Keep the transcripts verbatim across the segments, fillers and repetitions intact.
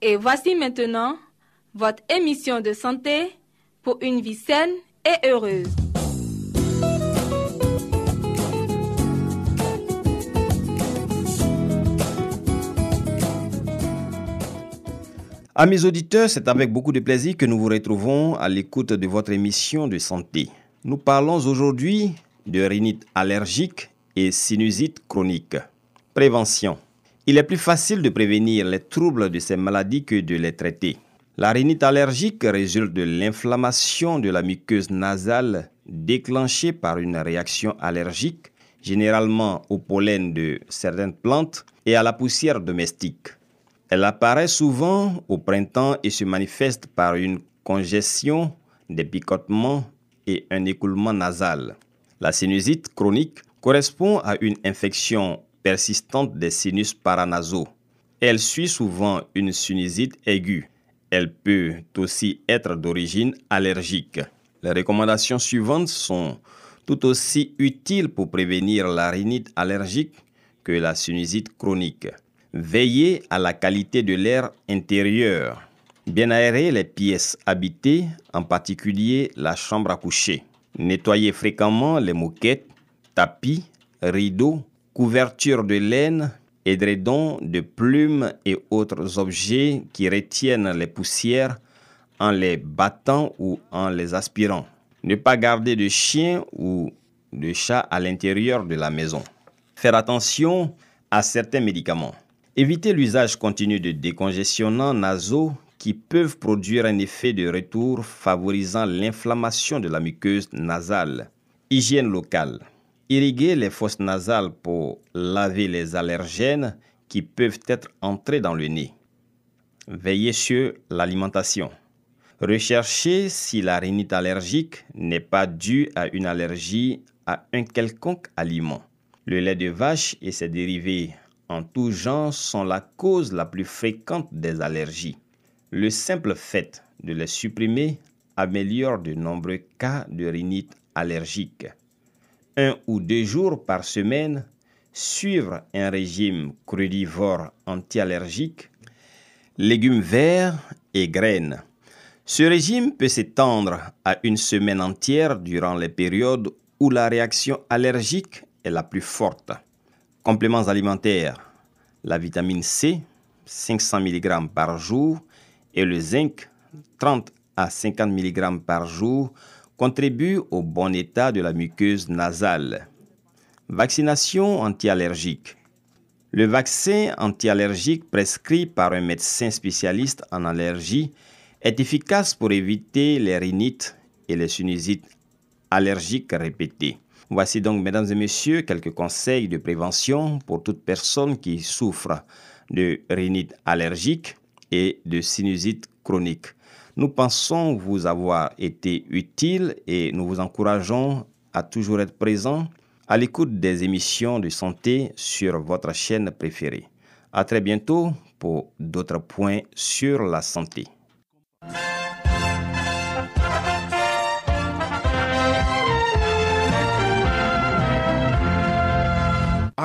Et voici maintenant votre émission de santé pour une vie saine et heureuse. Amis auditeurs, c'est avec beaucoup de plaisir que nous vous retrouvons à l'écoute de votre émission de santé. Nous parlons aujourd'hui de rhinite allergique et sinusite chronique. Prévention. Il est plus facile de prévenir les troubles de ces maladies que de les traiter. La rhinite allergique résulte de l'inflammation de la muqueuse nasale déclenchée par une réaction allergique, généralement au pollen de certaines plantes et à la poussière domestique. Elle apparaît souvent au printemps et se manifeste par une congestion, des picotements et un écoulement nasal. La sinusite chronique correspond à une infection persistante des sinus paranasaux. Elle suit souvent une sinusite aiguë. Elle peut aussi être d'origine allergique. Les recommandations suivantes sont tout aussi utiles pour prévenir la rhinite allergique que la sinusite chronique. Veillez à la qualité de l'air intérieur. Bien aérer les pièces habitées, en particulier la chambre à coucher. Nettoyez fréquemment les moquettes, tapis, rideaux, couverture de laine, édredons de plumes et autres objets qui retiennent les poussières en les battant ou en les aspirant. Ne pas garder de chien ou de chat à l'intérieur de la maison. Faire attention à certains médicaments. Évitez l'usage continu de décongestionnants nasaux qui peuvent produire un effet de retour favorisant l'inflammation de la muqueuse nasale. Hygiène locale. Irriguer les fosses nasales pour laver les allergènes qui peuvent être entrés dans le nez. Veillez sur l'alimentation. Recherchez si la rhinite allergique n'est pas due à une allergie à un quelconque aliment. Le lait de vache et ses dérivés en tout genre sont la cause la plus fréquente des allergies. Le simple fait de les supprimer améliore de nombreux cas de rhinite allergique. Un ou deux jours par semaine, suivre un régime crudivore anti-allergique, légumes verts et graines. Ce régime peut s'étendre à une semaine entière durant les périodes où la réaction allergique est la plus forte. Compléments alimentaires, la vitamine C, cinq cents milligrammes par jour, et le zinc, trente à cinquante milligrammes par jour, contribue au bon état de la muqueuse nasale. Vaccination anti-allergique. Le vaccin anti-allergique prescrit par un médecin spécialiste en allergie est efficace pour éviter les rhinites et les sinusites allergiques répétées. Voici donc, mesdames et messieurs, quelques conseils de prévention pour toute personne qui souffre de rhinite allergique et de sinusite chronique. Nous pensons vous avoir été utile et nous vous encourageons à toujours être présents à l'écoute des émissions de santé sur votre chaîne préférée. À très bientôt pour d'autres points sur la santé.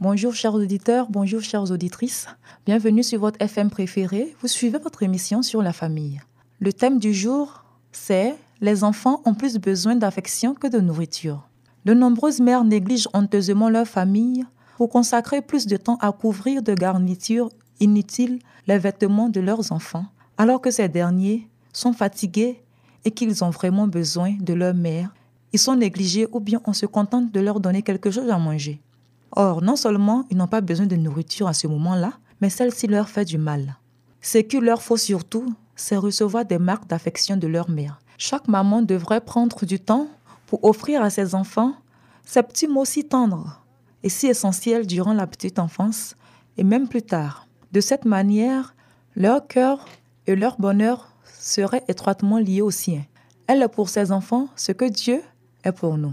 Bonjour chers auditeurs, bonjour chères auditrices. Bienvenue sur votre F M préférée. Vous suivez votre émission sur la famille. Le thème du jour, c'est « Les enfants ont plus besoin d'affection que de nourriture ». De nombreuses mères négligent honteusement leur famille pour consacrer plus de temps à couvrir de garnitures inutiles les vêtements de leurs enfants, alors que ces derniers sont fatigués et qu'ils ont vraiment besoin de leur mère. Ils sont négligés ou bien on se contente de leur donner quelque chose à manger. Or, non seulement ils n'ont pas besoin de nourriture à ce moment-là, mais celle-ci leur fait du mal. Ce qu'il leur faut surtout, c'est recevoir des marques d'affection de leur mère. Chaque maman devrait prendre du temps pour offrir à ses enfants ces petits mots si tendres et si essentiels durant la petite enfance et même plus tard. De cette manière, leur cœur et leur bonheur seraient étroitement liés au sien. Elle est pour ses enfants ce que Dieu est pour nous.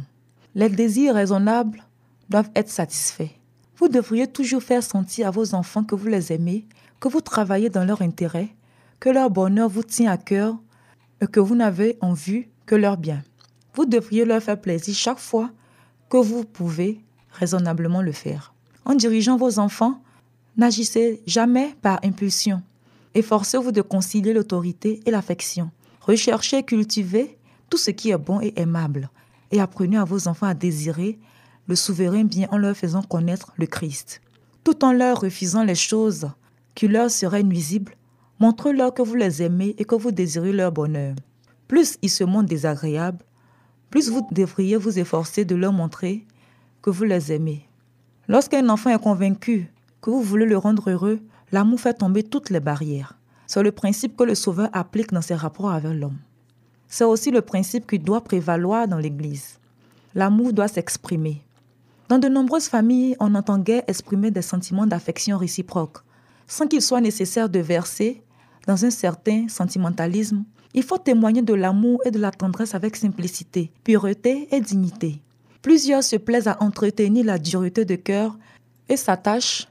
Les désirs raisonnables doivent être satisfaits. Vous devriez toujours faire sentir à vos enfants que vous les aimez, que vous travaillez dans leur intérêt, que leur bonheur vous tient à cœur et que vous n'avez en vue que leur bien. Vous devriez leur faire plaisir chaque fois que vous pouvez raisonnablement le faire. En dirigeant vos enfants, n'agissez jamais par impulsion. Efforcez-vous de concilier l'autorité et l'affection. Recherchez et cultivez tout ce qui est bon et aimable et apprenez à vos enfants à désirer le souverain bien en leur faisant connaître le Christ. Tout en leur refusant les choses qui leur seraient nuisibles, montrez-leur que vous les aimez et que vous désirez leur bonheur. Plus ils se montrent désagréables, plus vous devriez vous efforcer de leur montrer que vous les aimez. Lorsqu'un enfant est convaincu que vous voulez le rendre heureux, l'amour fait tomber toutes les barrières. C'est le principe que le Sauveur applique dans ses rapports avec l'homme. C'est aussi le principe qui doit prévaloir dans l'Église. L'amour doit s'exprimer. Dans de nombreuses familles, on entend guère exprimer des sentiments d'affection réciproque. Sans qu'il soit nécessaire de verser dans un certain sentimentalisme, il faut témoigner de l'amour et de la tendresse avec simplicité, pureté et dignité. Plusieurs se plaisent à entretenir la dureté de cœur et s'attachent,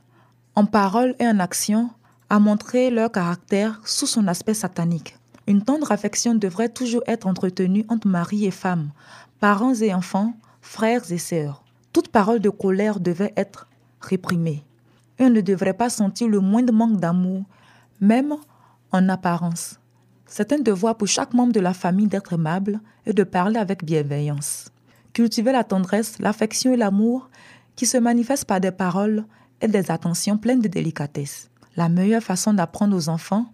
en parole et en action, à montrer leur caractère sous son aspect satanique. Une tendre affection devrait toujours être entretenue entre mari et femme, parents et enfants, frères et sœurs. Toute parole de colère devait être réprimée. On ne devrait pas sentir le moindre manque d'amour, même en apparence. C'est un devoir pour chaque membre de la famille d'être aimable et de parler avec bienveillance. Cultiver la tendresse, l'affection et l'amour qui se manifestent par des paroles et des attentions pleines de délicatesse. La meilleure façon d'apprendre aux enfants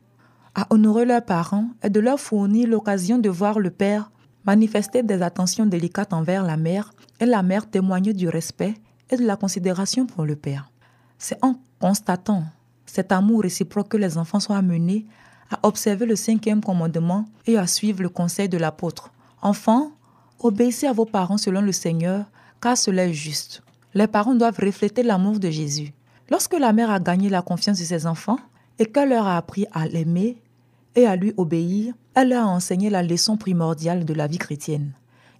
à honorer leurs parents est de leur fournir l'occasion de voir le Père manifester des attentions délicates envers la mère et la mère témoigne du respect et de la considération pour le père. C'est en constatant cet amour réciproque que les enfants sont amenés à observer le cinquième commandement et à suivre le conseil de l'apôtre. Enfants, obéissez à vos parents selon le Seigneur, car cela est juste. Les parents doivent refléter l'amour de Jésus. Lorsque la mère a gagné la confiance de ses enfants et qu'elle leur a appris à l'aimer et à lui obéir, elle leur a enseigné la leçon primordiale de la vie chrétienne.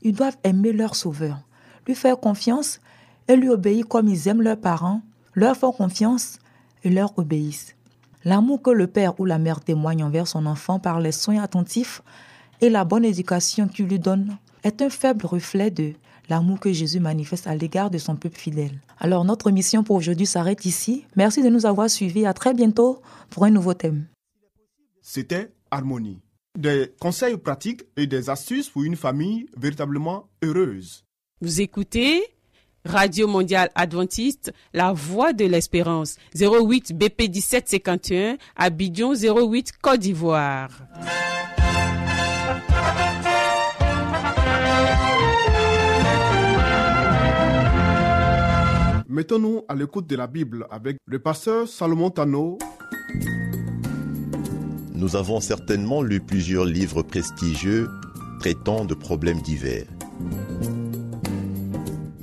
Ils doivent aimer leur Sauveur, lui faire confiance et lui obéir comme ils aiment leurs parents, leur font confiance et leur obéissent. L'amour que le père ou la mère témoigne envers son enfant par les soins attentifs et la bonne éducation qu'il lui donne est un faible reflet de l'amour que Jésus manifeste à l'égard de son peuple fidèle. Alors notre mission pour aujourd'hui s'arrête ici. Merci de nous avoir suivis. À très bientôt pour un nouveau thème. C'était Harmonie. Des conseils pratiques et des astuces pour une famille véritablement heureuse. Vous écoutez Radio Mondiale Adventiste, la voix de l'espérance, zéro huit B P dix-sept cinquante et un, Abidjan zéro huit, Côte d'Ivoire. Mettons-nous à l'écoute de la Bible avec le pasteur Salomon Tano. Nous avons certainement lu plusieurs livres prestigieux traitant de problèmes divers.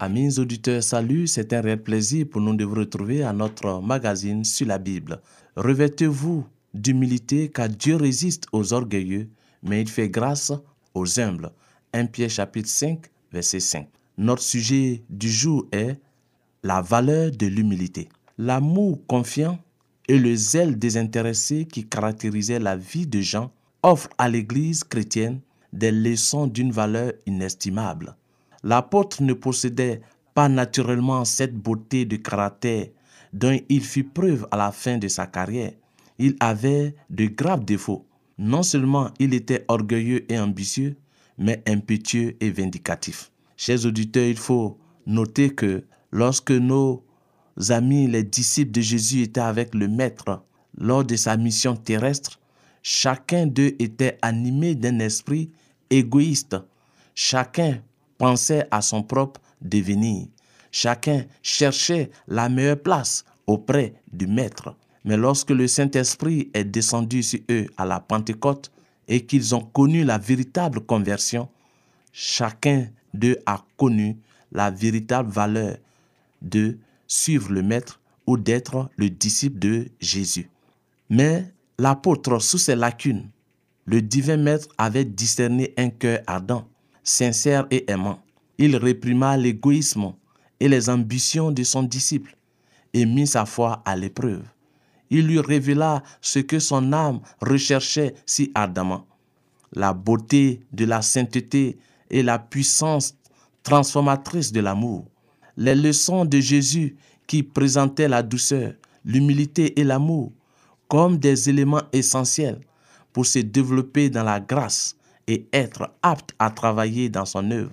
Amis auditeurs, salut, c'est un réel plaisir pour nous de vous retrouver à notre magazine sur la Bible. Revêtez-vous d'humilité car Dieu résiste aux orgueilleux, mais il fait grâce aux humbles. premier Pierre chapitre cinq, verset cinq. Notre sujet du jour est la valeur de l'humilité. L'amour confiant et le zèle désintéressé qui caractérisait la vie de Jean offrent à l'Église chrétienne des leçons d'une valeur inestimable. L'apôtre ne possédait pas naturellement cette beauté de caractère dont il fit preuve à la fin de sa carrière. Il avait de graves défauts. Non seulement il était orgueilleux et ambitieux, mais impétueux et vindicatif. Chers auditeurs, il faut noter que lorsque nos amis, les disciples de Jésus, étaient avec le Maître lors de sa mission terrestre, chacun d'eux était animé d'un esprit égoïste. Chacun pensait à son propre devenir. Chacun cherchait la meilleure place auprès du Maître. Mais lorsque le Saint-Esprit est descendu sur eux à la Pentecôte et qu'ils ont connu la véritable conversion, chacun d'eux a connu la véritable valeur de suivre le Maître ou d'être le disciple de Jésus. Mais l'apôtre, sous ses lacunes, le divin Maître avait discerné un cœur ardent, sincère et aimant. Il réprima l'égoïsme et les ambitions de son disciple et mit sa foi à l'épreuve. Il lui révéla ce que son âme recherchait si ardemment, la beauté de la sainteté et la puissance transformatrice de l'amour. Les leçons de Jésus qui présentaient la douceur, l'humilité et l'amour comme des éléments essentiels pour se développer dans la grâce et être apte à travailler dans son œuvre,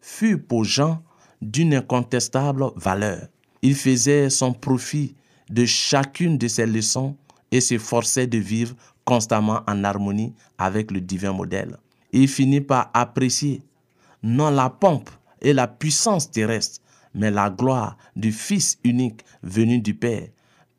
fut pour Jean d'une incontestable valeur. Il faisait son profit de chacune de ses leçons et s'efforçait de vivre constamment en harmonie avec le divin modèle. Il finit par apprécier non la pompe et la puissance terrestre, mais la gloire du Fils unique venu du Père,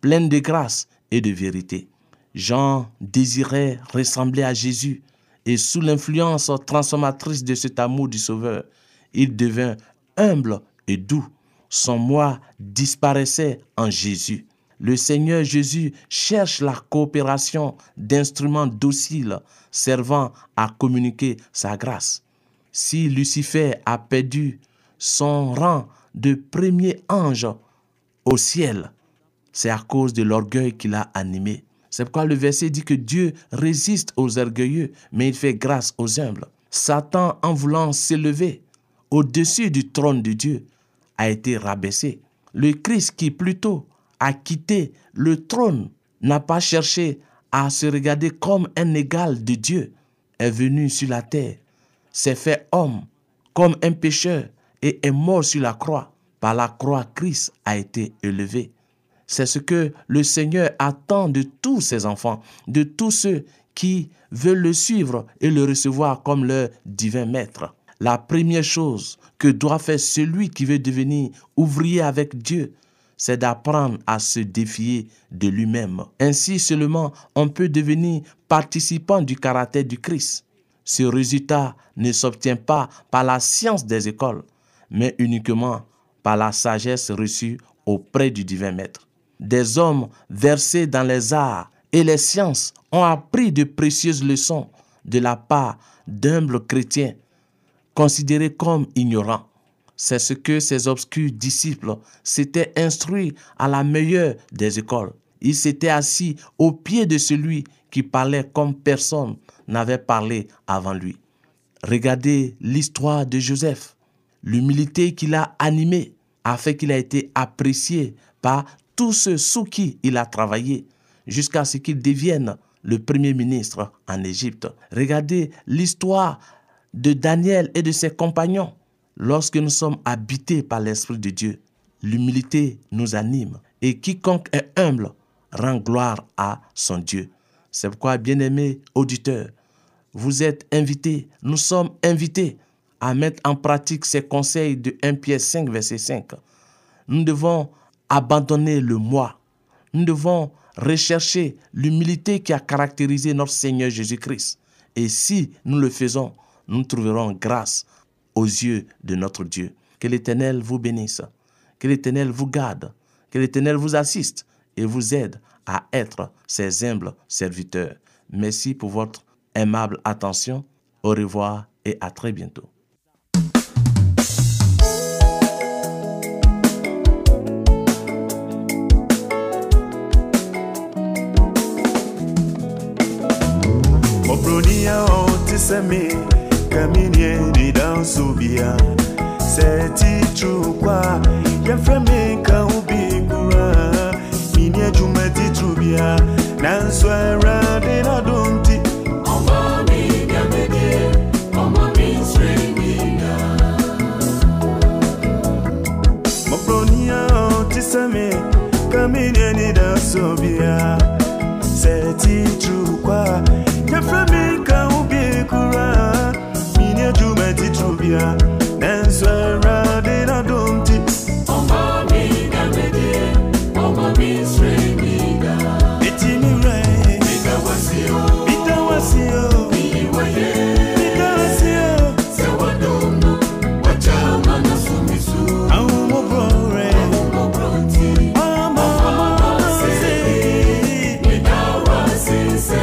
pleine de grâce et de vérité. Jean désirait ressembler à Jésus et sous l'influence transformatrice de cet amour du Sauveur, il devint humble et doux. Son moi disparaissait en Jésus. Le Seigneur Jésus cherche la coopération d'instruments dociles servant à communiquer sa grâce. Si Lucifer a perdu son rang de premier ange au ciel, c'est à cause de l'orgueil qu'il a animé. C'est pourquoi le verset dit que Dieu résiste aux orgueilleux, mais il fait grâce aux humbles. Satan, en voulant s'élever au-dessus du trône de Dieu, a été rabaissé. Le Christ qui plutôt a quitté le trône, n'a pas cherché à se regarder comme un égal de Dieu, est venu sur la terre, s'est fait homme comme un pécheur et est mort sur la croix. Par la croix, Christ a été élevé. C'est ce que le Seigneur attend de tous ses enfants, de tous ceux qui veulent le suivre et le recevoir comme leur divin maître. La première chose que doit faire celui qui veut devenir ouvrier avec Dieu, c'est d'apprendre à se défier de lui-même. Ainsi seulement, on peut devenir participant du caractère du Christ. Ce résultat ne s'obtient pas par la science des écoles, mais uniquement par la sagesse reçue auprès du divin maître. Des hommes versés dans les arts et les sciences ont appris de précieuses leçons de la part d'humbles chrétiens considérés comme ignorants. C'est ce que ces obscurs disciples s'étaient instruits à la meilleure des écoles. Ils s'étaient assis au pied de celui qui parlait comme personne n'avait parlé avant lui. Regardez l'histoire de Joseph. L'humilité qu'il a animée a fait qu'il a été apprécié par tous ceux sous qui il a travaillé, jusqu'à ce qu'il devienne le premier ministre en Égypte. Regardez l'histoire de Daniel et de ses compagnons. Lorsque nous sommes habités par l'Esprit de Dieu, l'humilité nous anime et quiconque est humble rend gloire à son Dieu. C'est pourquoi, bien-aimés auditeurs, vous êtes invités, nous sommes invités à mettre en pratique ces conseils de premier Pierre cinq, verset cinq. Nous devons abandonner le moi. Nous devons rechercher l'humilité qui a caractérisé notre Seigneur Jésus-Christ. Et si nous le faisons, nous trouverons grâce aux yeux de notre Dieu. Que l'Éternel vous bénisse, que l'Éternel vous garde, que l'Éternel vous assiste et vous aide à être ses humbles serviteurs. Merci pour votre aimable attention. Au revoir et à très bientôt. Semi caminhe de dar subia sete chupa ya frame ka ubigura minha juma de trubia na swara de na dumti oma mi ya mede oma mi swinga mopronia te semi caminhe de dar subia sete chupa ya frame ka Kura, minia juma titubia, nenswera de na dumti. Oma mi gamede, oma mi sringa. Iti mi re, bita wasio, bita wasio, mi waye, bita wasio. Sewadomu, wachama na sumisu. Aumo brore, aumo bronti, ama ama se, bita wasise.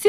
Si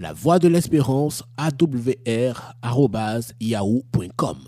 la voix de l'espérance a w r arobase yahoo point com.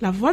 La Voix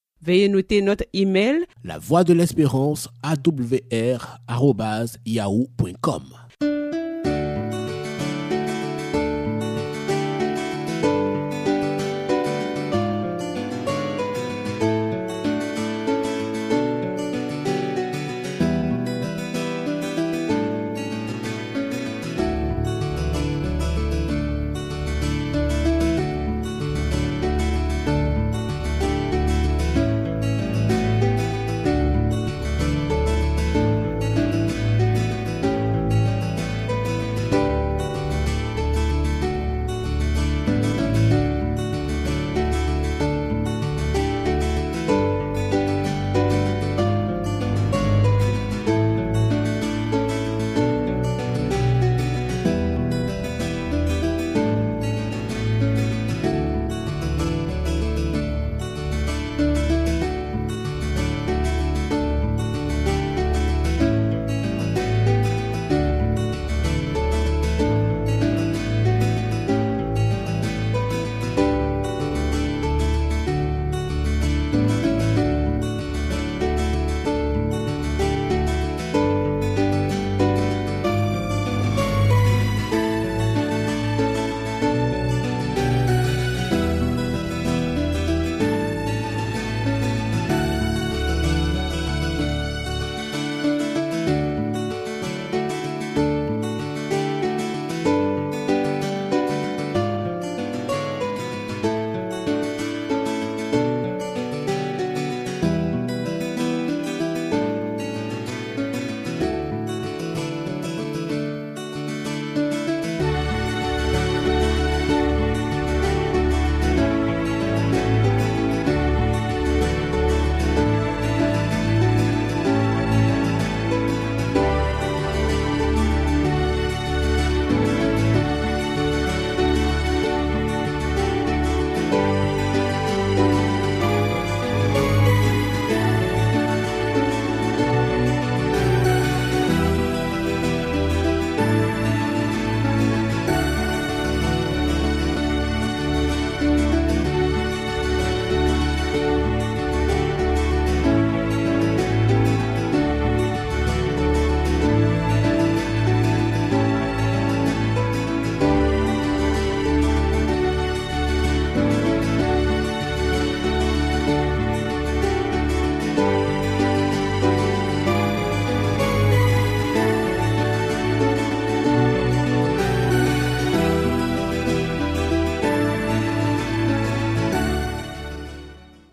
Veuillez noter notre email la voix de l'espérance a w r arobase yahoo point com.